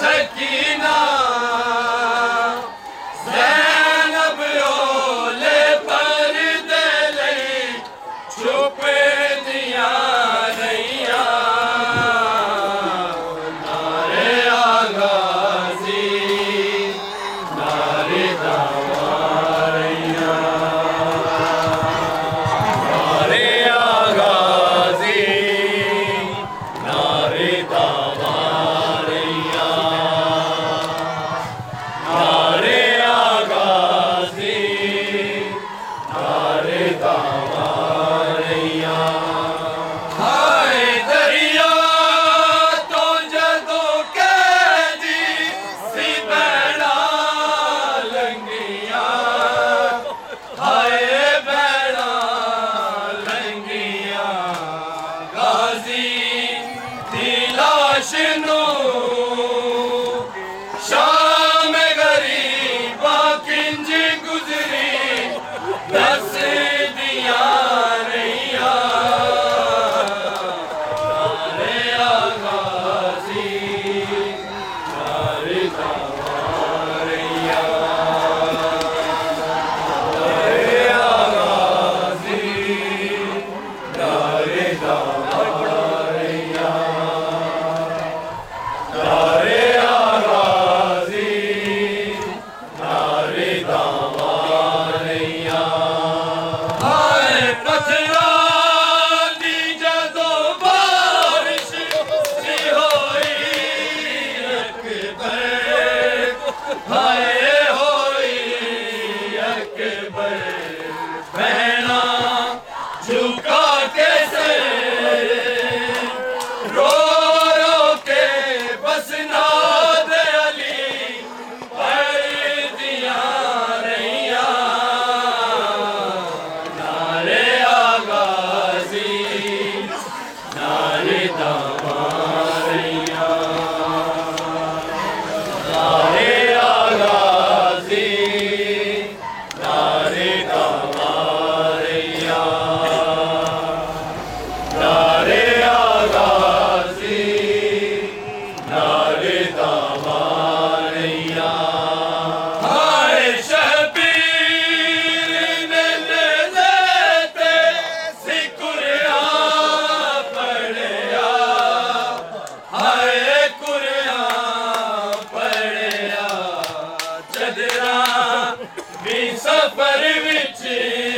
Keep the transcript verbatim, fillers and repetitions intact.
سفر وچ